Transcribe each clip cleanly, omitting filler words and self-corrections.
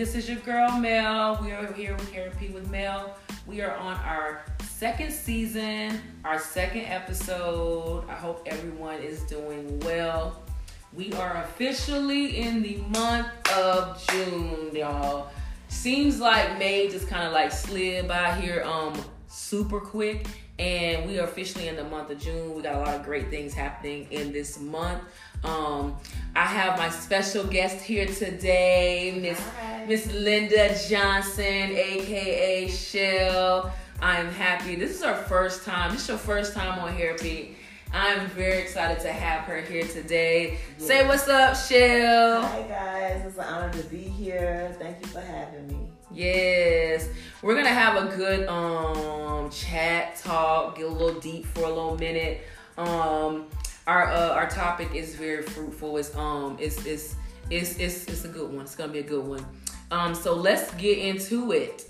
this is your girl Mel. We are here with Therapy with Mel. We are on our second season, our second episode. I hope everyone is doing well. We are officially in the month of June, y'all. Seems like May just kind of like slid by here super quick, and we are officially in the month of June. We got a lot of great things happening in this month. I have my special guest here today, Miss Linda Johnson, aka Shell. I'm happy. This is our first time. This is your first time on Hairpeak. I'm very excited to have her here today. Yes. Say what's up, Shell. Hi guys, it's an honor to be here. Thank you for having me. Yes, we're gonna have a good chat, talk, get a little deep for a little minute. Our topic is very fruitful. It's a good one. It's gonna be a good one. So let's get into it.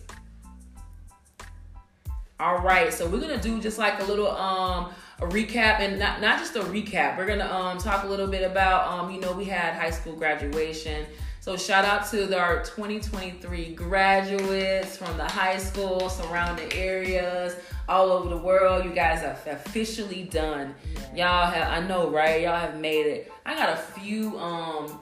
All right, so we're gonna do just like a little a recap, and not just a recap. We're gonna talk a little bit about we had high school graduation. So shout out to our 2023 graduates from the high school, surrounding areas, all over the world. You guys are officially done. Yeah. Y'all have, I know, right? Y'all have made it. I got a few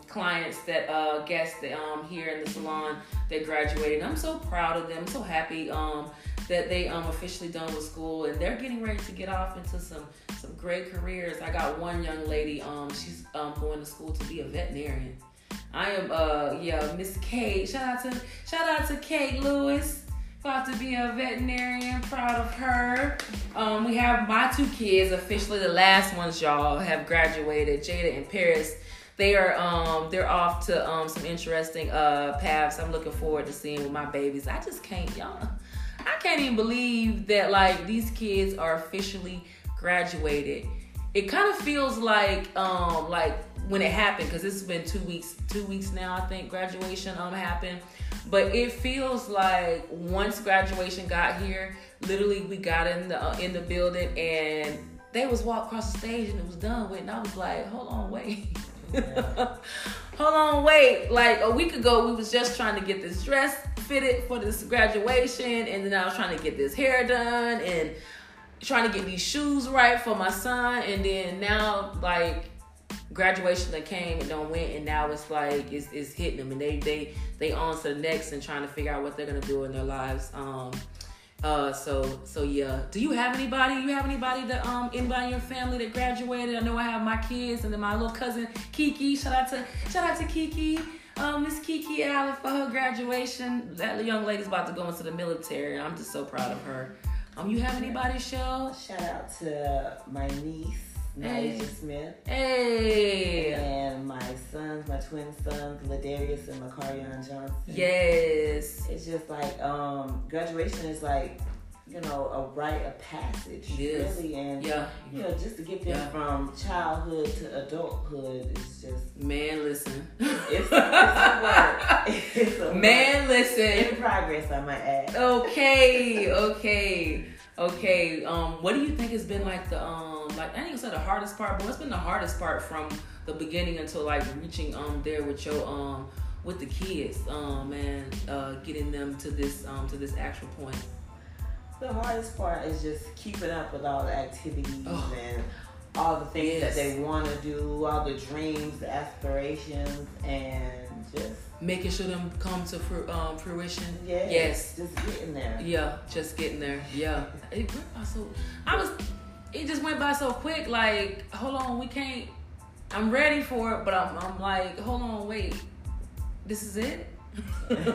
clients that guests that here in the salon that graduated. I'm so proud of them. I'm so happy that they officially done with school, and they're getting ready to get off into some great careers. I got one young lady. She's going to school to be a veterinarian. I am Miss Kate. Shout out to Kate Lewis. About to be a veterinarian. Proud of her. We have my two kids, officially the last ones, y'all, have graduated. Jada and Paris. They are they're off to some interesting paths. I'm looking forward to seeing with my babies. I just can't, y'all. I can't even believe that like these kids are officially graduated. It kind of feels like when it happened, because it's been two weeks now, I think graduation happened. But it feels like once graduation got here, literally we got in the building and they was walked across the stage and it was done with, and I was like, hold on, wait. Yeah. Hold on, wait. Like a week ago, we was just trying to get this dress fitted for this graduation, and then I was trying to get this hair done and trying to get these shoes right for my son, and then now like graduation that came and don't went, and now it's like it's hitting them, and they on to the next and trying to figure out what they're gonna do in their lives. So yeah. Do you have anybody? That anybody in your family that graduated? I know I have my kids, and then my little cousin Kiki. Shout out to Kiki. Miss Kiki Allen for her graduation. That young lady's about to go into the military, and I'm just so proud of her. You have anybody, Shell? Shout out to my niece. Naija Smith. Hey. And my twin sons, Ladarius and Makarion Johnson. Yes. It's just like, graduation is like, a rite of passage. Yes. Really. And, just to get them from childhood to adulthood is just... Man, listen. It's a work. Man, listen. In progress, I might add. Okay. What do you think has been like the... Like I didn't say the hardest part, but what's been the hardest part from the beginning until like reaching there with your with the kids and getting them to this actual point? The hardest part is just keeping up with all the activities and all the things that they want to do, all the dreams, the aspirations, and just making sure them come to fruition. Yes, just getting there. Yeah, just getting there. Yeah. It just went by so quick, like, hold on, we can't, I'm ready for it, but I'm like, hold on, wait, this is it? This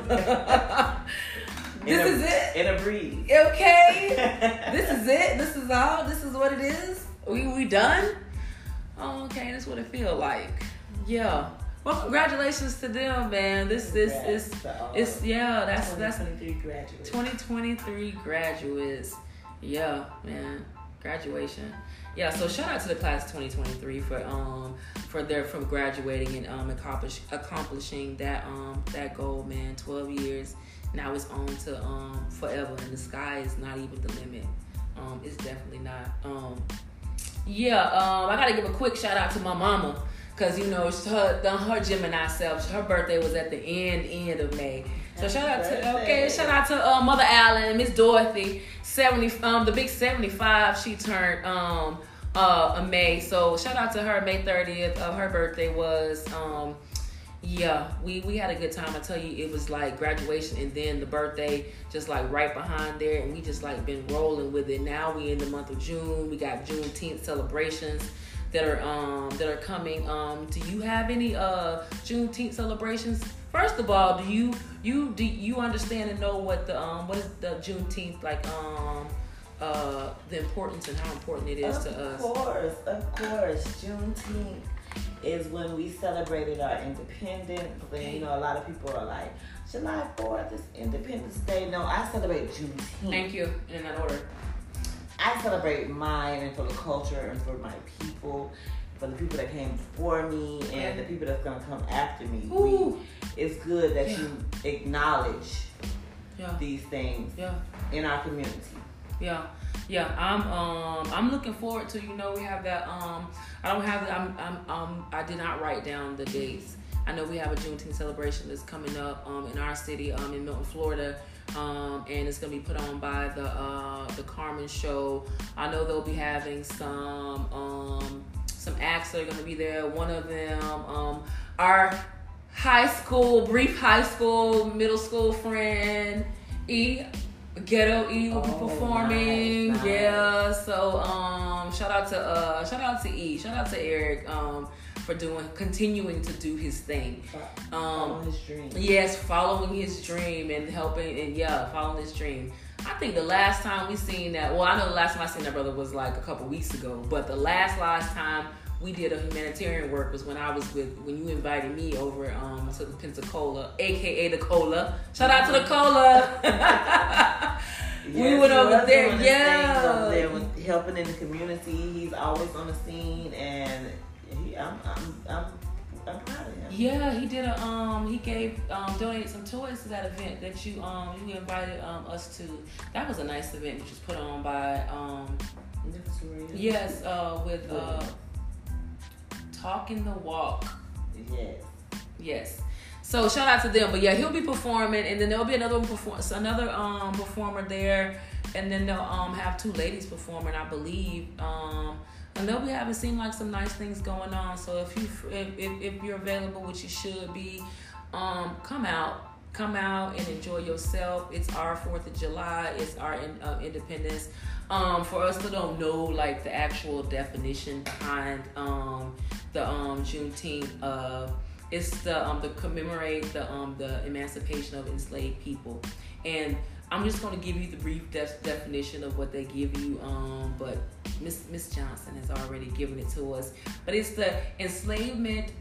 is it? In a breeze. Okay? This is it? This is all? This is what it is? We done? Oh, okay, that's what it feel like. Yeah. Well, congratulations to them, man. That's 2023 graduates. 2023 graduates. Yeah, man. Graduation. Yeah, so shout out to the class of 2023 for graduating and accomplishing that goal, man. 12 years. Now it's on to forever, and the sky is not even the limit. It's definitely not. I gotta give a quick shout out to my mama, cause her Gemini self. Her birthday was at the end of May. So shout out to Mother Allen, Miss Dorothy, 70, the big 75 she turned in May. So shout out to her. May 30th of her birthday was. Yeah, we had a good time. I tell you, it was like graduation and then the birthday just like right behind there, and we just like been rolling with it. Now we in the month of June. We got Juneteenth celebrations that are coming. Do you have any Juneteenth celebrations? First of all, do you understand and know what is the Juneteenth like? The importance and how important it is to us. Of course, Juneteenth is when we celebrated our independence. But then, you know, a lot of people are like, July 4th is Independence Day. No, I celebrate Juneteenth. Thank you. In that order. I celebrate mine and for the culture and for my people, for the people that came before me and the people that's going to come after me. It's good that you acknowledge these things in our community. Yeah, I'm looking forward to, you know, we have that, I did not write down the dates. I know we have a Juneteenth celebration that's coming up, in our city, in Milton, Florida, and it's gonna be put on by the Carmen Show. I know they'll be having some acts that are gonna be there. One of them, our middle school friend, Ghetto E will be performing. Nice. Yeah, so shout out to E, shout out to Eric for continuing to do his thing, following his dream. Yes, following his dream and following his dream. I think the last time we seen that, well, I know the last time I seen that brother was like a couple weeks ago, but the last time we did a humanitarian work was when you invited me over to the Pensacola, aka the Cola. Shout out to the Cola. We went over there. There was helping in the community. He's always on the scene, and I'm proud of him. Yeah, he did donated some toys to that event that you invited us to. That was a nice event, which was put on by with Talking the Walk. Yes. So shout out to them. But yeah, he'll be performing, and then there'll be another performer there, and then they'll have two ladies performing, I believe. And they'll be having seem like some nice things going on. So if you're available, which you should be, come out and enjoy yourself. It's our 4th of July. It's our independence. For us that don't know like the actual definition behind the Juneteenth, it's the commemorate the emancipation of enslaved people. And I'm just going to give you the brief definition of what they give you, but Miss Johnson has already given it to us. But it's the enslavement.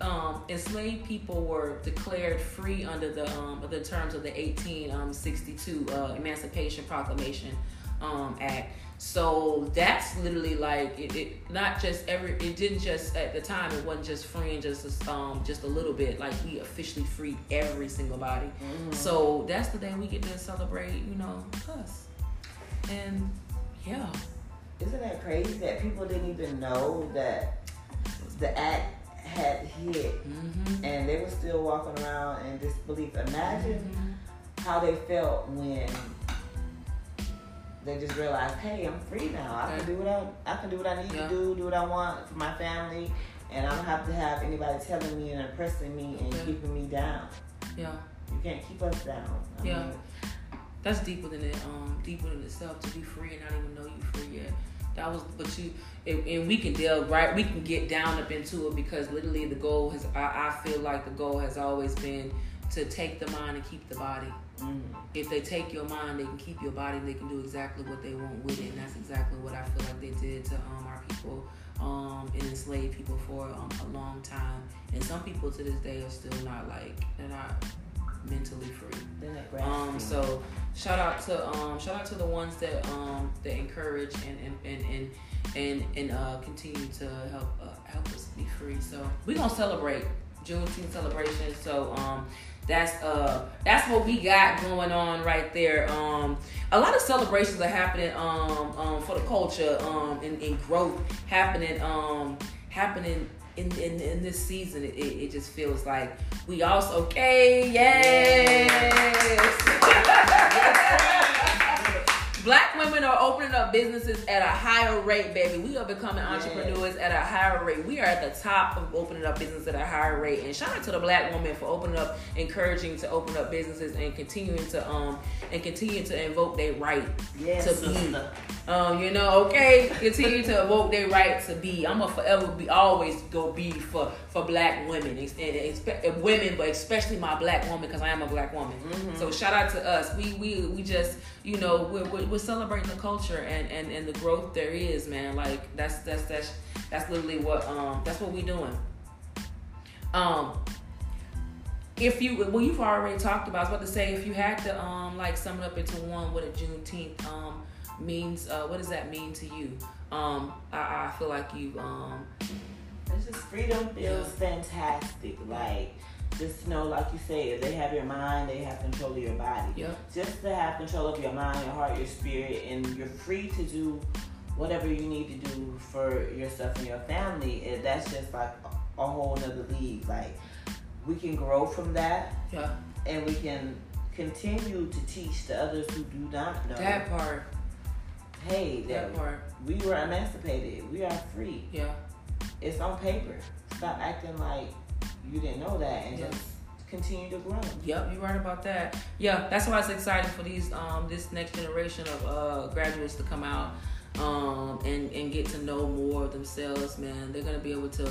Enslaved people were declared free under the terms of the 1862 Emancipation Proclamation Act. So that's literally like it not just it didn't just at the time, it wasn't just free and just a little bit. Like we officially freed every single body. Mm-hmm. So that's the day we get to celebrate, you know, us. And yeah. Isn't that crazy that people didn't even know that the act had hit, mm-hmm. and they were still walking around in disbelief? Imagine mm-hmm. how they felt when they just realized, hey, I'm free now. I can do what I need to do what I want for my family, and I don't have to have anybody telling me and oppressing me and keeping me down. Yeah, you can't keep us down. I mean, that's deeper than itself to be free and not even know you free yet. That was, but you, and we can delve right. We can get down up into it because literally the goal has. I feel like the goal has always been to take the mind and keep the body. Mm-hmm. If they take your mind, they can keep your body, and they can do exactly what they want with it. And that's exactly what I feel like they did to our people, and enslaved people for a long time. And some people to this day are still not like they're not mentally free. They're not grasping. So shout out to the ones that encourage and continue to help us be free. So we're gonna celebrate Juneteenth celebration. So that's what we got going on right there. A lot of celebrations are happening for the culture and growth happening in this season, it just feels like we also okay. Yes. Black women are opening up businesses at a higher rate, baby. We are becoming entrepreneurs at a higher rate. We are at the top of opening up business at a higher rate. And shout out to the Black woman for opening up, encouraging to open up businesses and continuing to invoke their right to be. Sister. Continue to evoke their right to be. I'ma forever be, always go be for Black women and women, but especially my Black woman, because I am a Black woman. Mm-hmm. So shout out to us. We just, you know, we're celebrating the culture and the growth there is, man. Like that's literally what that's what we doing. You've already talked about. I was about to say, if you had to like sum it up into one, what a Juneteenth means, what does that mean to you? I feel like you it's just freedom feels fantastic. Like, just know, like you said, if they have your mind, they have control of your body. Yep. Just to have control of your mind, your heart, your spirit, and you're free to do whatever you need to do for yourself and your family. That's just like a whole nother league. Like, we can grow from that. Yeah. And we can continue to teach to others who do not know that part. Hey, that part. We were emancipated. We are free. Yeah. It's on paper. Stop acting like you didn't know that and just continue to grow. Yep, you're right about that. Yeah, that's why it's exciting for these this next generation of graduates to come out and get to know more of themselves, man. They're gonna be able to,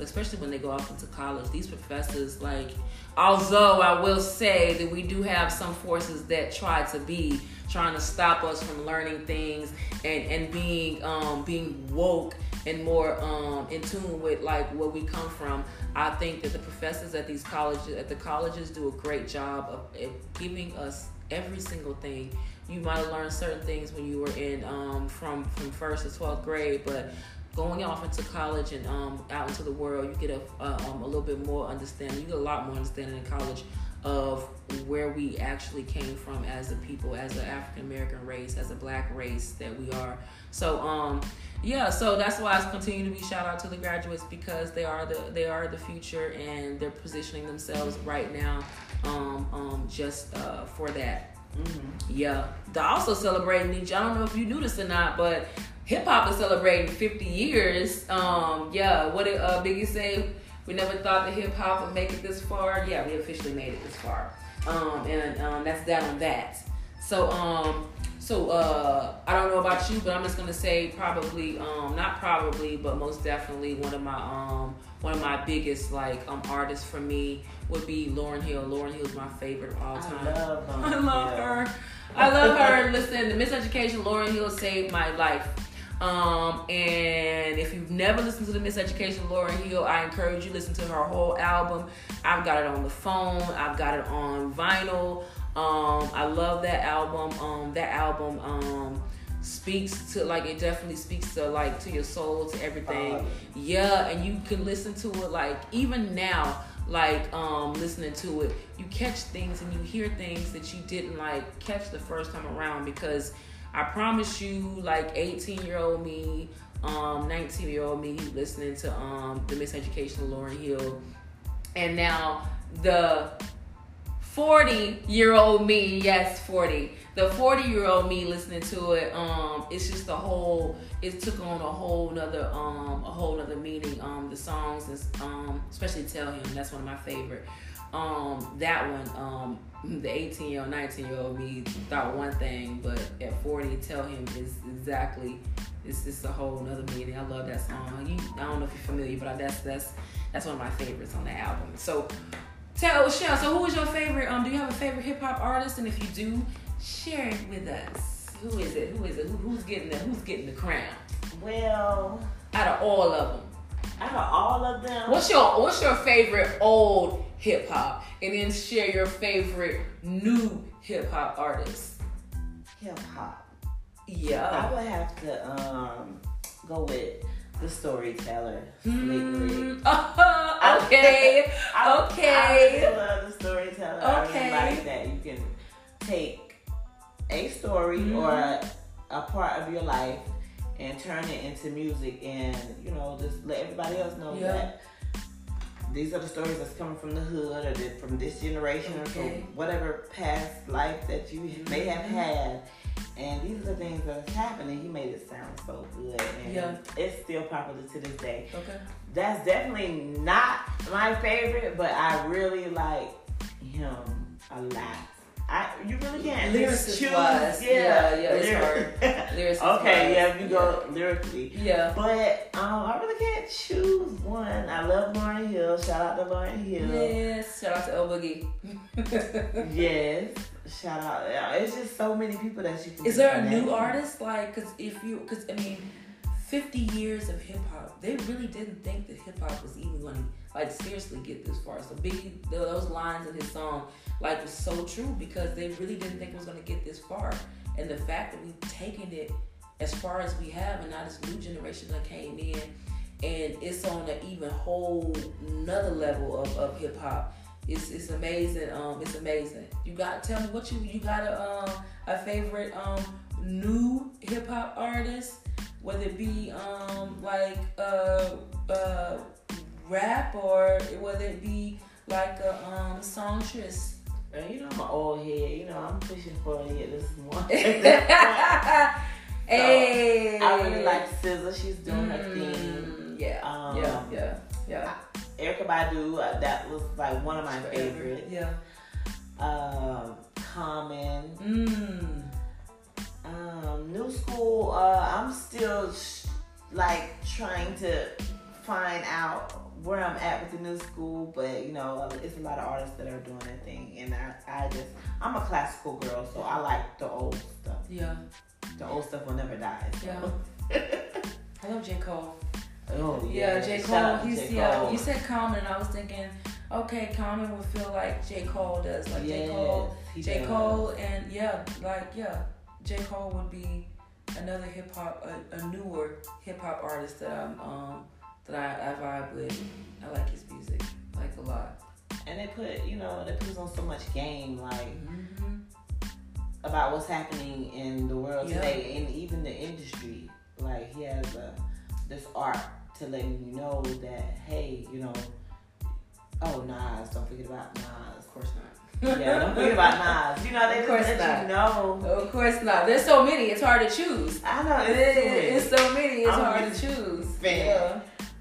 especially when they go off into college, these professors, like, although I will say that we do have some forces that trying to stop us from learning things and being woke and more in tune with like where we come from. I think that the professors at the colleges do a great job of giving us every single thing. You might have learned certain things when you were in from 1st to 12th grade, but going off into college and out into the world, you get a little bit more understanding. You get a lot more understanding in college of where we actually came from as a people, as an African American race, as a Black race that we are. So so that's why I continue to be shout out to the graduates, because they are the future and they're positioning themselves right now just for that. Mm-hmm. Yeah, they're also celebrating each. I don't know if you knew this or not, but hip hop is celebrating 50 years. What did Biggie say? We never thought that hip hop would make it this far. Yeah, we officially made it this far. That's that on that. So I don't know about you, but I'm just gonna say but most definitely one of my biggest artists for me would be Lauryn Hill. Lauryn Hill is my favorite of all time. I love her. Listen, the Miseducation of Lauryn Hill saved my life. And if you've never listened to the Miseducation of Lauryn Hill, I encourage you to listen to her whole album. I've got it on the phone. I've got it on vinyl. I love that album. Speaks to, like, it definitely speaks to, like, to your soul, to everything. Yeah, and you can listen to it, like, even now, like, listening to it, you catch things and you hear things that you didn't, like, catch the first time around, because I promise you, like, 18-year-old me, 19-year-old me listening to the Miseducation of Lauryn Hill, and now the 40-year-old me, yes, 40. The 40-year-old me listening to it, it's just it took on a whole nother meaning. The songs, especially Tell Him, that's one of my favorite. That one, the 18-year-old, 19-year-old me thought one thing, but at 40, Tell Him is exactly, it's just a whole nother meaning. I love that song. I don't know if you're familiar, but that's one of my favorites on the album. So, so who is your favorite? Do you have a favorite hip-hop artist? And if you do, share it with us. Who is it? Who's getting the crown? Well, out of all of them. What's your favorite old hip hop? And then share your favorite new hip hop artist. Hip hop. Yeah. I would have to go with the Storyteller. Mm. Oh, okay. I really love the Storyteller. Okay. I really like that you can take a story or a part of your life and turn it into music and, you know, just let everybody else know that these are the stories that's coming from the hood or from this generation or from whatever past life that you may have had. And these are the things that's happening. He made it sound so good. And it's still popular to this day. Okay. That's definitely not my favorite, but I really like him a lot. You really can't lyricist choose. Wise. Yeah, it's hard. Lyricist wise. You go lyrically. Yeah. But I really can't choose one. I love Lauryn Hill. Shout out to Lauryn Hill. Yes, shout out to El Boogie. Yes. Shout out. It's just so many people that you can. Is there a new artist? Like, because I mean, 50 years of hip hop, they really didn't think that hip hop was even going to, like, seriously get this far. So Biggie, those lines in his song, like, was so true because they really didn't think it was going to get this far. And the fact that we've taken it as far as we have, and now this new generation that came in, and it's on an even whole nother level of hip hop. It's amazing. It's amazing. You got tell me what you got a favorite new hip hop artist, whether it be rap or whether it be like a songstress. You know I'm an old head. You know I'm pushing for a head this morning. Hey, so, I really like SZA. She's doing her thing. Yeah. Erykah Badu, that was like one of my favorites. Yeah. Common. New school. I'm still like trying to find out where I'm at with the new school, but you know, it's a lot of artists that are doing their thing, and I'm a classical girl, so I like the old stuff. Yeah. The old stuff will never die. So. Yeah. I love J. Cole. Oh, J. Cole. You said Common, and I was thinking, okay, Common would feel like J. Cole does. Like, yes, J. Cole, and J. Cole would be another hip hop, a newer hip hop artist that I vibe with. I like his music, like, a lot. And they put on so much game, like, about what's happening in the world today, and even the industry. Like, he has this art to letting you know that, hey, you know, Nas, don't forget about Nas. Of course not. Yeah, don't forget about Nas. You know, they just let you know. Of course not. There's so many, it's hard to choose. I know. It's so many, it's hard to choose. Fan. Yeah.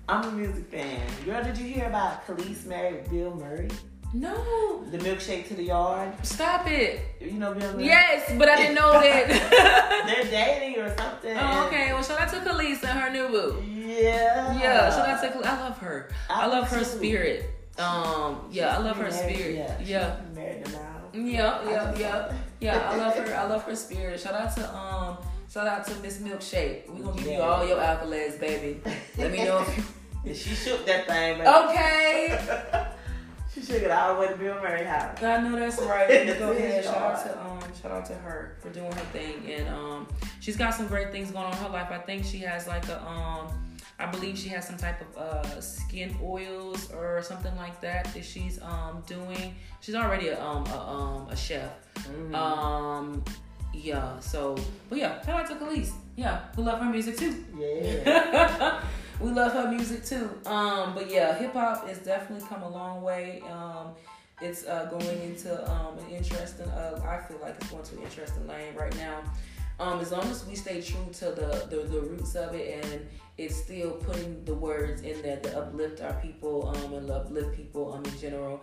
I'm a music fan. Girl, did you hear about Khalees married Bill Murray? No. The milkshake to the yard. Stop it. You know Bill Murray? Yes, but I didn't know that. They're dating or something. Oh, okay. Well, shout out to Khalees and her new boo. Yeah. Yeah, shout out to Khalees. I love her. I love her spirit. I love her spirit. Yeah. She's married now. Yeah. Yeah, I love her. I love her spirit. Shout out to Miss Milkshake. We're going to give you all your accolades, baby. Let me know if she shook that thing, baby. Okay. She shook it all the way to Bill Murray house. I know that's right. Go ahead. Shout out to her for doing her thing, and she's got some great things going on in her life. I think she has like I believe she has some type of skin oils or something like that she's doing. She's already a chef. Mm-hmm. Shout out to Khalees. Yeah, we love her music too. Yeah. We love her music too. Hip hop has definitely come a long way. It's going into an interesting. I feel like it's going to an interesting lane right now. As long as we stay true to the roots of it, and it's still putting the words in there to uplift our people and uplift people in general.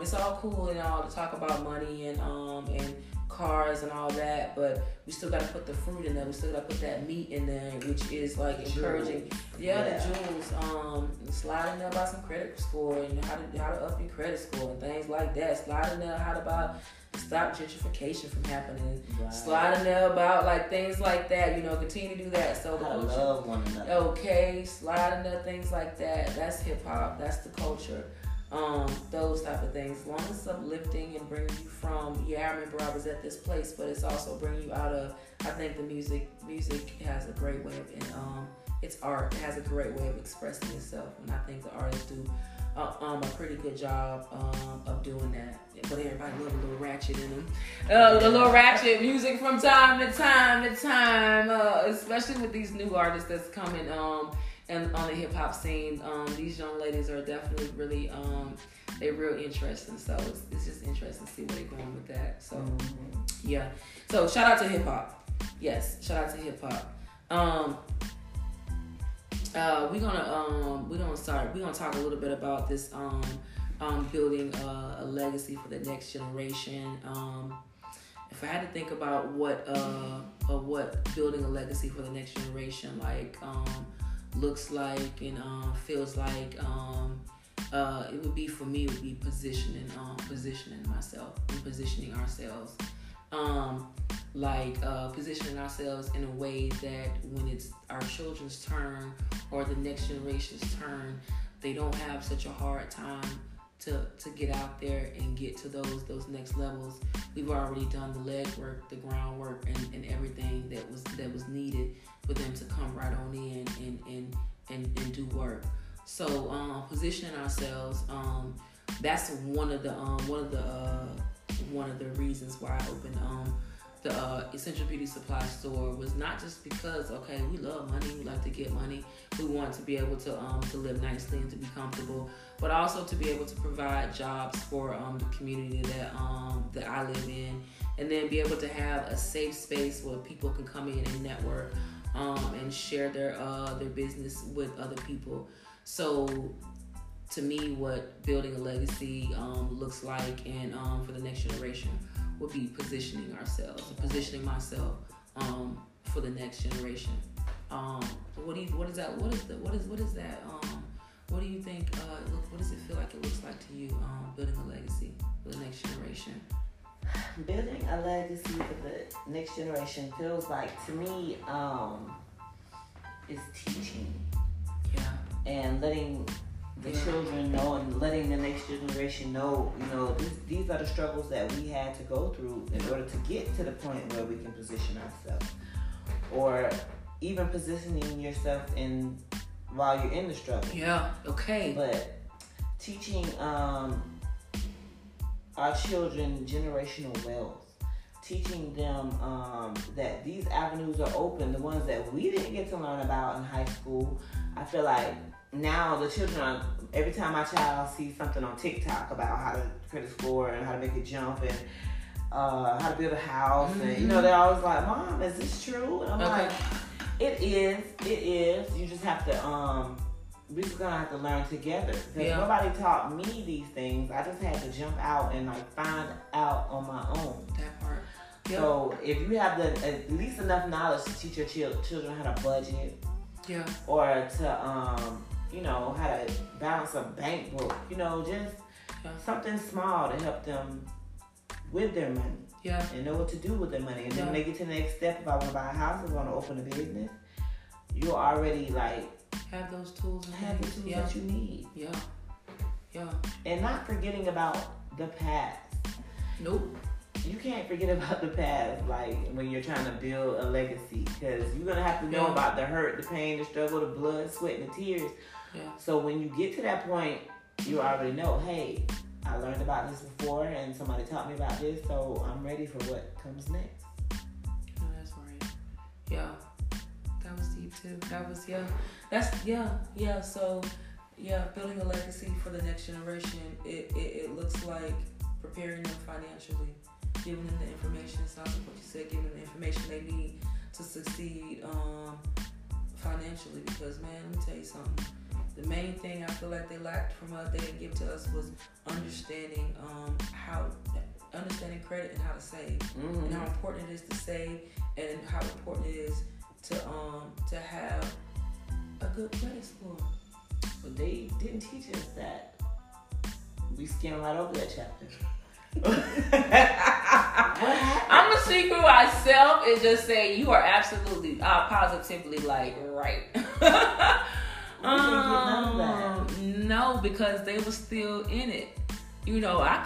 It's all cool and all to talk about money and cars and all that, but we still got to put the fruit in there. We still got to put that meat in there, which is like encouraging. The jewels. Sliding there about some credit score and how to up your credit score and things like that. Sliding there about stop gentrification from happening. Right. Sliding there about like things like that. You know, continue to do that. So I love one another. Okay, sliding there things like that. That's hip hop. That's the culture. Those type of things, as long as it's uplifting and bringing you from I remember I was at this place, but it's also bringing you out of, I think the music has a great way of, and it's art, it has a great way of expressing itself, and I think the artists do a pretty good job of doing that. But everybody loves a little ratchet in them. A little ratchet music from time to time. Especially with these new artists that's coming and on the hip hop scene. These young ladies are definitely really, they're real interesting. So it's just interesting to see where they're going with that. So, yeah. So shout out to hip hop. Yes, shout out to hip hop. We're gonna talk a little bit about this building a legacy for the next generation. If I had to think about what building a legacy for the next generation like looks like and feels like, it would be, for me, it would be positioning myself and positioning ourselves. Positioning ourselves in a way that when it's our children's turn or the next generation's turn, they don't have such a hard time to get out there and get to those next levels. We've already done the legwork, the groundwork, and everything that was needed for them to come right on in and do work. So positioning ourselves, that's one of the reasons why I opened the Essential Beauty Supply store. Was not just because, okay, we love money, we like to get money, we want to be able to live nicely and to be comfortable, but also to be able to provide jobs for the community that I live in, and then be able to have a safe space where people can come in and network and share their business with other people. So to me, what building a legacy looks like and for the next generation would be positioning ourselves, positioning myself for the next generation. What is that? What do you think? What does it feel like? It looks like to you, building a legacy for the next generation. Building a legacy for the next generation feels like, to me, is teaching. Yeah. And letting the children know, and letting the next generation know, these are the struggles that we had to go through in order to get to the point where we can position ourselves, or even positioning yourself in while you're in the struggle. Yeah. Okay. But teaching our children generational wealth, teaching them that these avenues are open, the ones that we didn't get to learn about in high school. I feel like now the children are, every time my child sees something on TikTok about how to credit score and how to make it jump and how to build a house, and they're always like, "Mom, is this true?" And I'm like, "It is. You just have to. We're just gonna have to learn together. Nobody taught me these things. I just had to jump out and find out on my own." That part. Yep. So if you have at least enough knowledge to teach your children how to budget, or to how to balance a bank book, something small to help them with their money, and know what to do with their money. And then when they get to the next step, if I want to buy a house, if I want to open a business, you already have those tools, that you need, and not forgetting about the past. Nope. You can't forget about the past, when you're trying to build a legacy, because you're going to have to know about the hurt, the pain, the struggle, the blood, sweat, and the tears. Yeah. So when you get to that point, you already know, hey, I learned about this before, and somebody taught me about this, so I'm ready for what comes next. Oh, that's right. Yeah. That was deep, too. That was, yeah. That's, yeah, yeah. So, yeah, building a legacy for the next generation, it looks like preparing them financially, giving them the information. It sounds like what you said, giving them the information they need to succeed financially. Because, man, let me tell you something. The main thing I feel like they lacked from us, they didn't give to us, was understanding understanding credit and how to save, and how important it is to save, and how important it is to have a good credit score. But they didn't teach us that. We skimmed right over that chapter. I'm gonna speak for myself and just say you are absolutely positively right. No, because they were still in it. I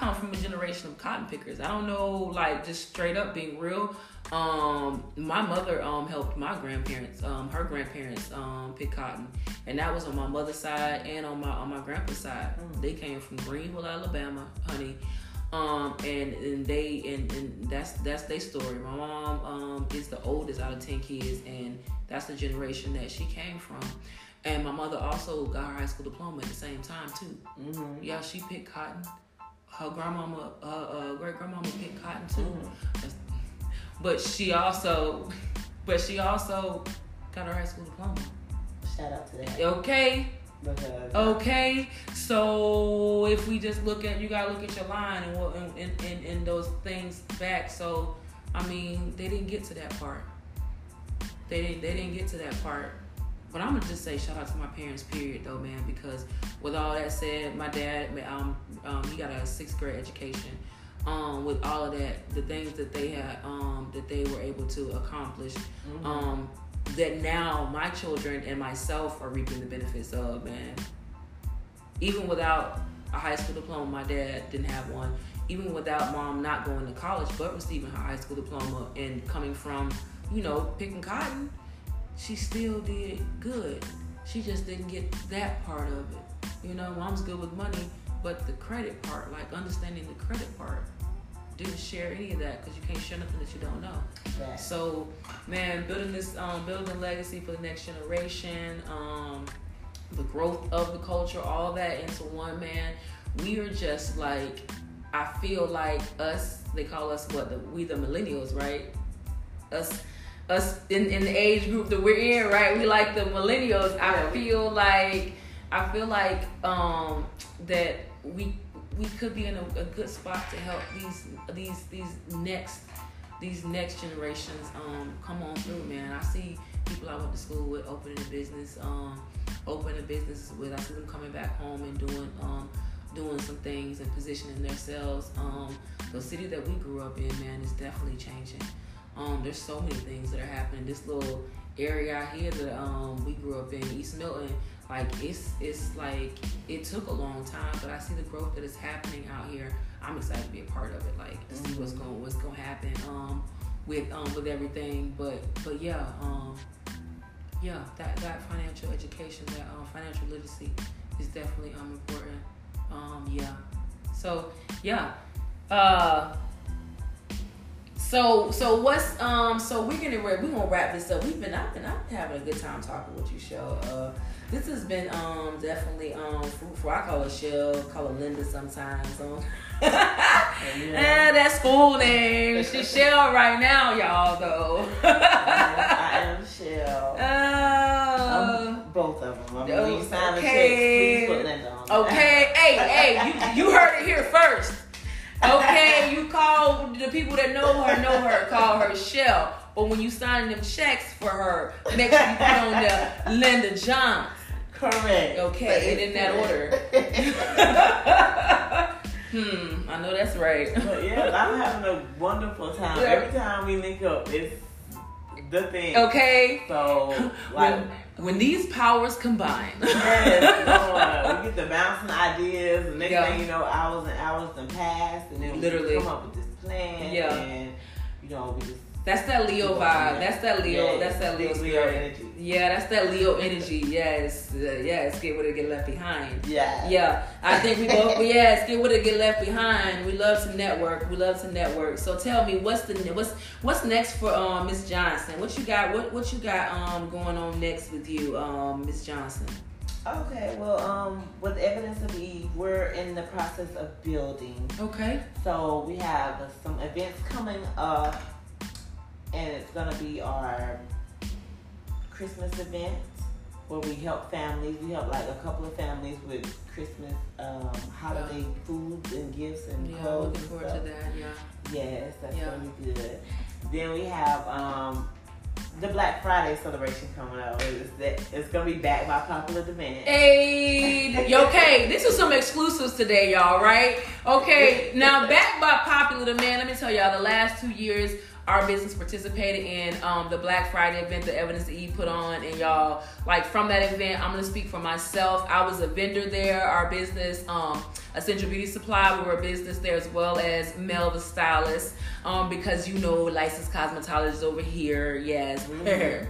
come from a generation of cotton pickers. I don't know, just straight up being real. My mother helped my grandparents, her grandparents pick cotton, And that was on my mother's side and on my grandpa's side. Mm. They came from Greenville, Alabama, honey. And that's their story. My mom is the oldest out of 10 kids, and that's the generation that she came from. And my mother also got her high school diploma at the same time too. Mm-hmm. Yeah, she picked cotton. Her grandmama, great grandmama picked cotton too. Mm-hmm. But she also got her high school diploma. Shout out to that. Okay. Okay, so if we just look at your line and those things back. So I mean, they didn't get to that part. They didn't get to that part. But I'm gonna just say shout out to my parents, period, though, man. Because with all that said, my dad, he got a 6th grade education. With all of that, the things that they had, that they were able to accomplish, mm-hmm. That now my children and myself are reaping the benefits of, man. Even without a high school diploma, my dad didn't have one. Even without mom not going to college but receiving her high school diploma and coming from, picking cotton, she still did good. She just didn't get that part of it. Mom's good with money, but the credit part, like understanding the credit part, didn't share any of that, because you can't share nothing that you don't know. Right. So, man, building a legacy for the next generation, the growth of the culture, all that into one, man. We are just like, I feel like us. They call us we the millennials, right? Us in the age group that we're in, right? We like the millennials. Yeah. I feel like that we. We could be in a good spot to help these next generations come on through, man. I see people I went to school with opening a business with. I see them coming back home and doing some things and positioning themselves. The city that we grew up in, man, is definitely changing. There's so many things that are happening. This little area out here that we grew up in, East Milton. Like it's like it took a long time, but I see the growth that is happening out here. I'm excited to be a part of it, like to see what's gonna happen with everything. But yeah, that financial education, that financial literacy is definitely important. So what's so we're gonna wrap this up. I've been having a good time talking with you, Shell. This has been definitely fruitful. I call her Shell, call her Linda sometimes. That's school name. She's Shell right now, y'all though. I am Shell. I'm both of them. Okay. Okay. Hey, you heard it here first. Okay, you call the people that know her, call her Shell. But when you sign them checks for her, make sure you put on there Linda John. Correct. Okay, and in that order. I know that's right. But yeah, I'm having a wonderful time. Yeah. Every time we link up, it's the thing. Okay. So like when these powers combine. Yes, Lord. We get the bouncing ideas, and next thing you know, hours and hours done past, and then literally we come up with this plan. Yeah. And we just. That's that Leo vibe. That's that Leo. Yes. That's that Leo spirit. Energy. Yeah, that's that Leo energy. Yes, yes. Get with it, get left behind. Yeah, yeah. I think we both. Yes, get with it, get left behind. We love to network. So tell me, what's next for Miss Johnson? What you got? What you got going on next with you, Miss Johnson? Okay, well, with Evidence of Eve, we're in the process of building. Okay. So we have some events coming up. And it's going to be our Christmas event where we help families. We help like a couple of families with Christmas holiday foods and gifts and clothes. Looking forward to that, yeah. Yes, that's going to be good. Then we have the Black Friday celebration coming up. It's going to be backed by popular demand. Hey! Okay, this is some exclusives today, y'all, right? Okay, now backed by popular demand. Let me tell y'all, the last 2 years... our business participated in the Black Friday event that Evidence of Eve put on, and y'all, like from that event, I'm gonna speak for myself. I was a vendor there. Our business, Essential Beauty Supply, we were a business there, as well as Mel the stylist, because licensed cosmetologist over here, yes. Mm-hmm.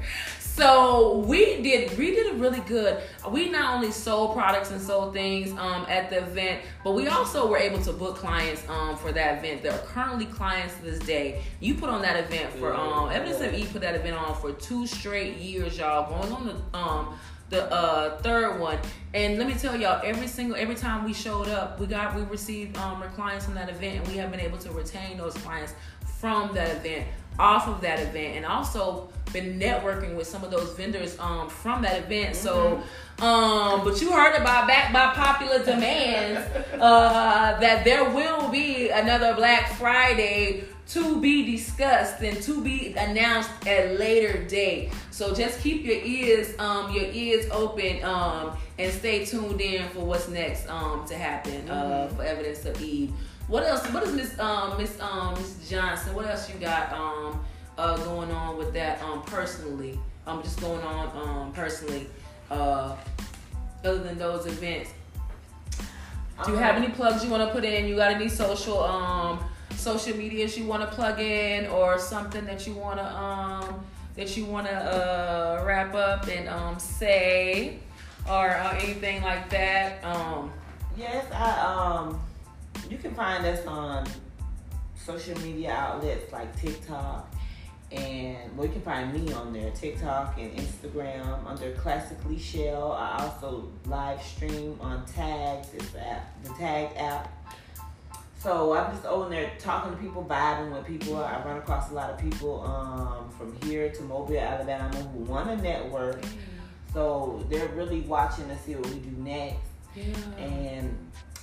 So we did really good. We not only sold products and sold things at the event, but we also were able to book clients for that event. There are currently clients to this day. You put on that event for Evidence of Eve put that event on for 2 straight years, y'all. Going on the third one, and let me tell y'all, every time we showed up, we received clients from that event, and we have been able to retain those clients from that event, off of that event, and also been networking with some of those vendors from that event. Mm-hmm. So, but you heard about back by popular demand that there will be another Black Friday to be discussed and to be announced at a later date. So just keep your ears open and stay tuned in for what's next to happen for Evidence of Eve. What else? What is Miss Johnson? What else you got going on with that personally? Just going on personally, other than those events. Do you have any plugs you want to put in? You got any social media you want to plug in, or something that you wanna wrap up and say, or anything like that? Yes, I. You can find us on social media outlets like TikTok, and you can find me on there, TikTok and Instagram under Classically Shell. I also live stream on Tags, it's the Tag app. So I'm just over there talking to people, vibing with people. I run across a lot of people from here to Mobile, Alabama, who want to network. So they're really watching to see what we do next. Yeah. And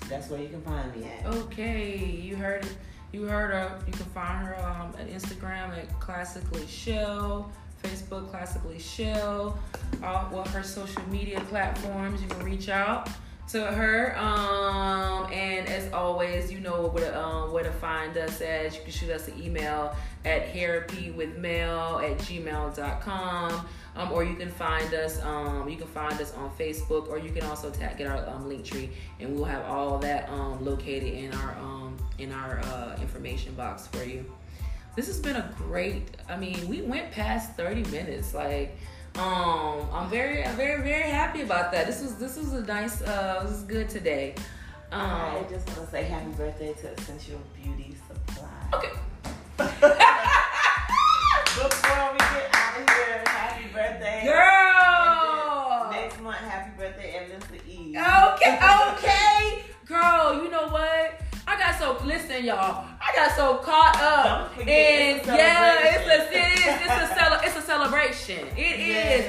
that's where you can find me at. Okay, you heard her. You can find her at Instagram at Classically Shell, Facebook Classically Shell, all her social media platforms. You can reach out to her. And as always, you know where to find us at. You can shoot us an email at therapywithmel@gmail.com. Or you can find us. You can find us on Facebook, or you can also get our link tree, and we'll have all that located in our information box for you. This has been a great. I mean, we went past 30 minutes. Like, I'm very, very, very happy about that. This was a nice. This was good today. I just want to say happy birthday to Essential Beauty Supply. Okay. Before we get out of here, happy birthday, girl. Next month, happy birthday, Evidence of Eve. Okay, girl. You know what? Listen, y'all. I got so caught up. Don't forget, it's a celebration. It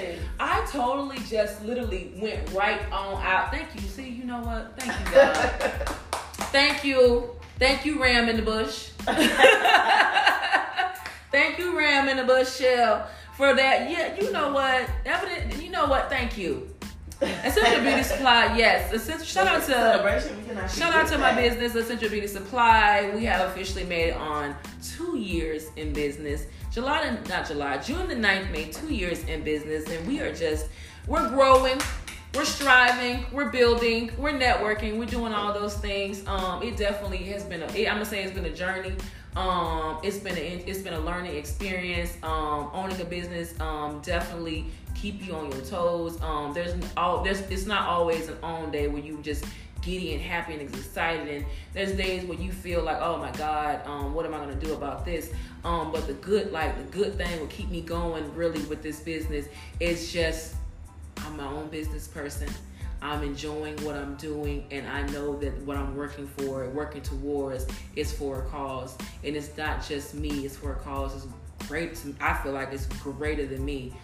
is. I totally just literally went right on out. Thank you. See, you know what? Thank you, God. Thank you, Ram in the Bush. Thank you, Ram in the Bush Shell, for that. Yeah, you know what? Evident, you know what? Thank you. Essential Beauty Supply, yes. Shout out to my business, Essential Beauty Supply. We have officially made on 2 years in business. June the 9th made 2 years in business, and we are we're growing. We're striving, we're building, we're networking, we're doing all those things. It definitely has been I'm gonna say it's been a journey. It's been a learning experience. Owning a business definitely keep you on your toes. It's not always an on day where you just giddy and happy and excited, and there's days where you feel like, oh my God, what am I gonna do about this? But the good thing will keep me going really with this business is just I'm my own business person. I'm enjoying what I'm doing, and I know that what I'm working towards is for a cause, and it's not just me, it's for a cause. It's great to me. I feel like it's greater than me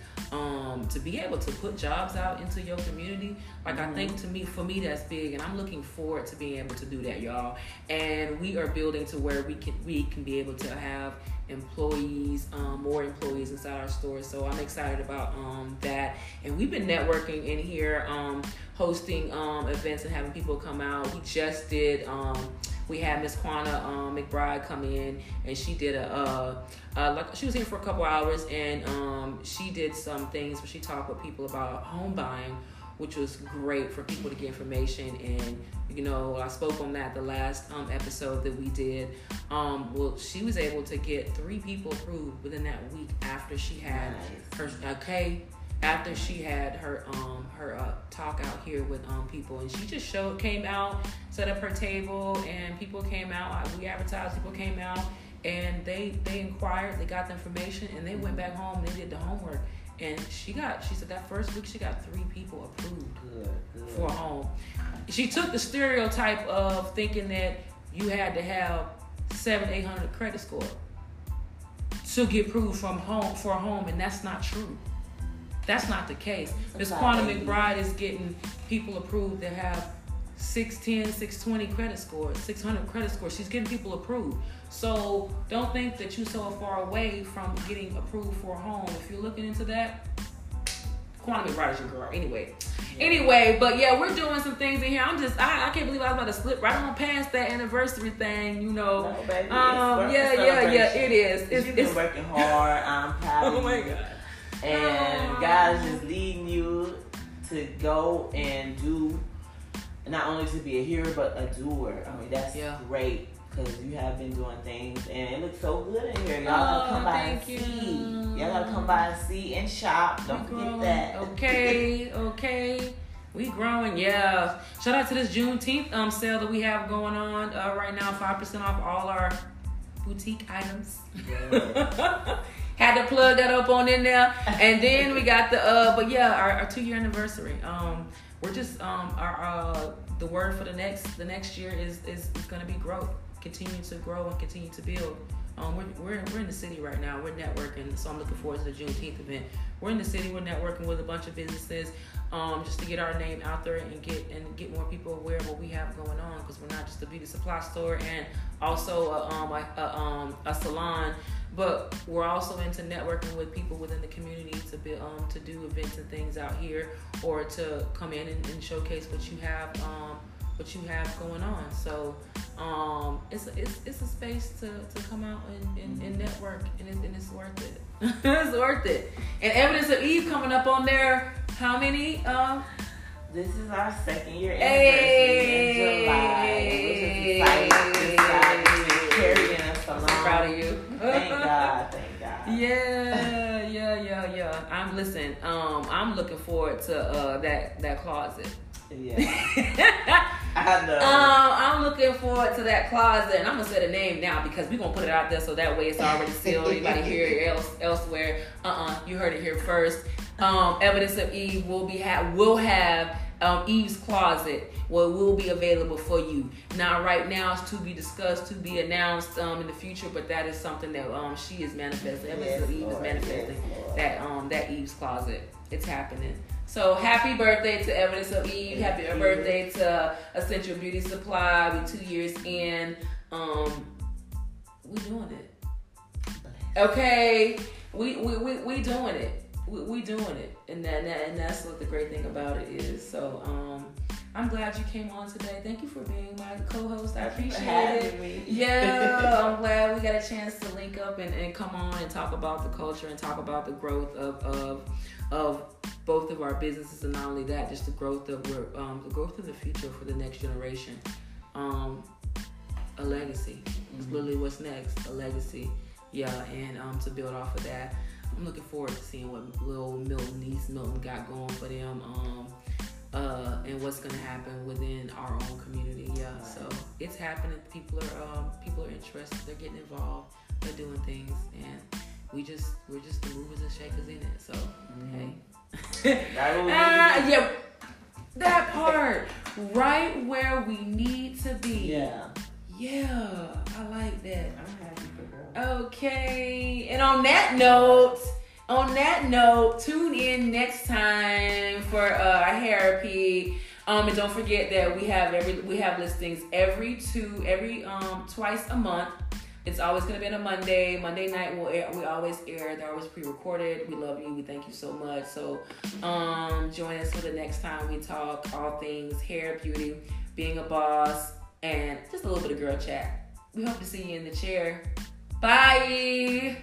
to be able to put jobs out into your community. Like, I think for me that's big, and I'm looking forward to being able to do that, y'all. And we are building to where we can be able to have employees, more employees inside our store. So I'm excited about that. And we've been networking in here, hosting events and having people come out. We just did. We had Miss Quanah McBride come in, and she did she was here for a couple hours, and she did some things where she talked with people about home buying, which was great for people to get information. And, you know, I spoke on that the last episode that we did. Well, she was able to get 3 people approved within that week after she had her, okay? after she had her talk out here with people, and she just came out, set up her table, and people came out. We advertised, people came out, and they inquired, they got the information, and they went back home. They did the homework, and she said that first week she got 3 people approved for a home. She took the stereotype of thinking that you had to have 700-800 credit score to get approved for a home, and that's not true. That's not the case. Ms. Quanta McBride is getting people approved that have 610, 620 credit score, 600 credit score. She's getting people approved. So don't think that you're so far away from getting approved for a home. If you're looking into that, Quanta McBride is your girl. Anyway, but yeah, we're doing some things in here. I can't believe I was about to slip right on past that anniversary thing, you know. No, baby, it is. You've been working hard. I'm proud of you. Oh my God. And God is just leading you to go and do, not only to be a hearer, but a doer. I mean, that's great, because you have been doing things, and it looks so good in here. Y'all gotta come by and see. Y'all gotta come by and see and shop. Don't forget that. Okay. We growing, yeah. Shout out to this Juneteenth sale that we have going on right now. 5% off all our boutique items. Yeah. Had to plug that up on in there. And then we got our 2-year anniversary. We're just the word for the next year is going to be growth. Continue to grow and continue to build. We're in the city right now. We're networking, so I'm looking forward to the Juneteenth event. We're in the city. We're networking with a bunch of businesses, just to get our name out there and get more people aware of what we have going on. Because we're not just a beauty supply store and also a salon, but we're also into networking with people within the community to be, to do events and things out here, or to come in and showcase what you have going on. So it's a space to come out and network, and it's worth it. It's worth it. And Evidence of Eve coming up on there. How many? This is our 2nd year anniversary in July. Which is exciting. Carrying us along. I'm proud of you. Thank God. Yeah. I'm looking forward to that closet. Yeah. I know. I'm looking forward to that closet, and I'm gonna say the name now because we're gonna put it out there so that way it's already sealed. Anybody hear it elsewhere? You heard it here first. Evidence of Eve will have Eve's Closet, where it will be available for you. Now, right now, it's to be discussed, to be announced in the future, but that is something that she is manifesting. Evidence of Eve is manifesting that Eve's Closet. It's happening. So happy birthday to Evidence of Eve. Happy birthday to Essential Beauty Supply. We're 2 years in. We're doing it. Okay. We doing it. We doing it. And that's what the great thing about it is. So I'm glad you came on today. Thank you for being my co-host. I appreciate it. Yeah, I'm glad we got a chance to link up and come on and talk about the culture and talk about the growth of both of our businesses, and not only that, just the growth of the future for the next generation. A legacy. It's literally what's next. A legacy. Yeah, and to build off of that, I'm looking forward to seeing what little Milton got going for them. And what's going to happen within our own community. Yeah, so it's happening. People are interested. They're getting involved. They're doing things, and we're just the movers and shakers in it. So hey, that part right where we need to be. Yeah, I like that. I'm happy for her. Okay, and on that note. Tune in next time for Hairpeak. And don't forget that we have listings twice a month. It's always going to be on a Monday. Monday night we always air. They're always pre-recorded. We love you. We thank you so much. So join us for the next time we talk all things hair, beauty, being a boss, and just a little bit of girl chat. We hope to see you in the chair. Bye.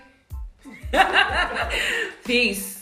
Peace.